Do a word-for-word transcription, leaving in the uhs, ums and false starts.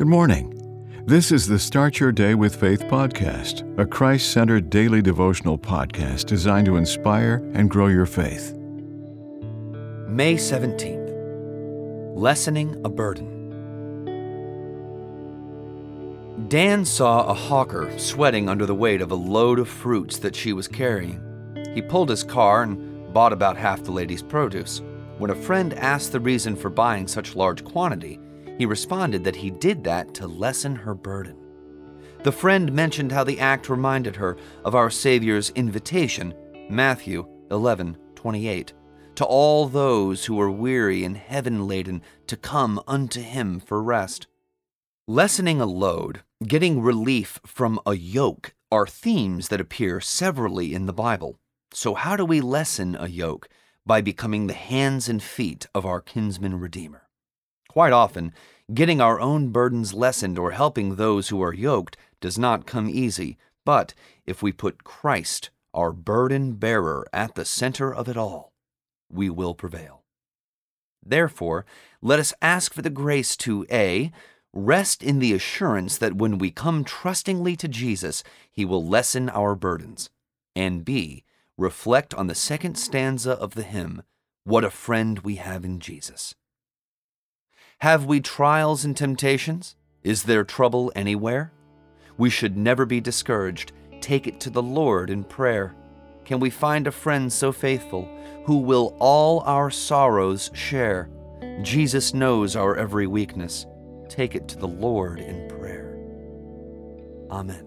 Good morning. This is the Start Your Day with Faith podcast, a Christ-centered daily devotional podcast designed to inspire and grow your faith. May seventeenth, Lessening a Burden. Dan saw a hawker sweating under the weight of a load of fruits that she was carrying. He pulled his car and bought about half the lady's produce. When a friend asked the reason for buying such large quantity, he responded that he did that to lessen her burden. The friend mentioned how the act reminded her of our Savior's invitation, Matthew eleven twenty-eight, to all those who are weary and heaven-laden to come unto him for rest. Lessening a load, getting relief from a yoke, are themes that appear severally in the Bible. So how do we lessen a yoke? By becoming the hands and feet of our kinsman Redeemer. Quite often, getting our own burdens lessened or helping those who are yoked does not come easy, but if we put Christ, our burden-bearer, at the center of it all, we will prevail. Therefore, let us ask for the grace to A. Rest in the assurance that when we come trustingly to Jesus, he will lessen our burdens, and B. Reflect on the second stanza of the hymn, What a Friend We Have in Jesus. Have we trials and temptations? Is there trouble anywhere? We should never be discouraged. Take it to the Lord in prayer. Can we find a friend so faithful who will all our sorrows share? Jesus knows our every weakness. Take it to the Lord in prayer. Amen.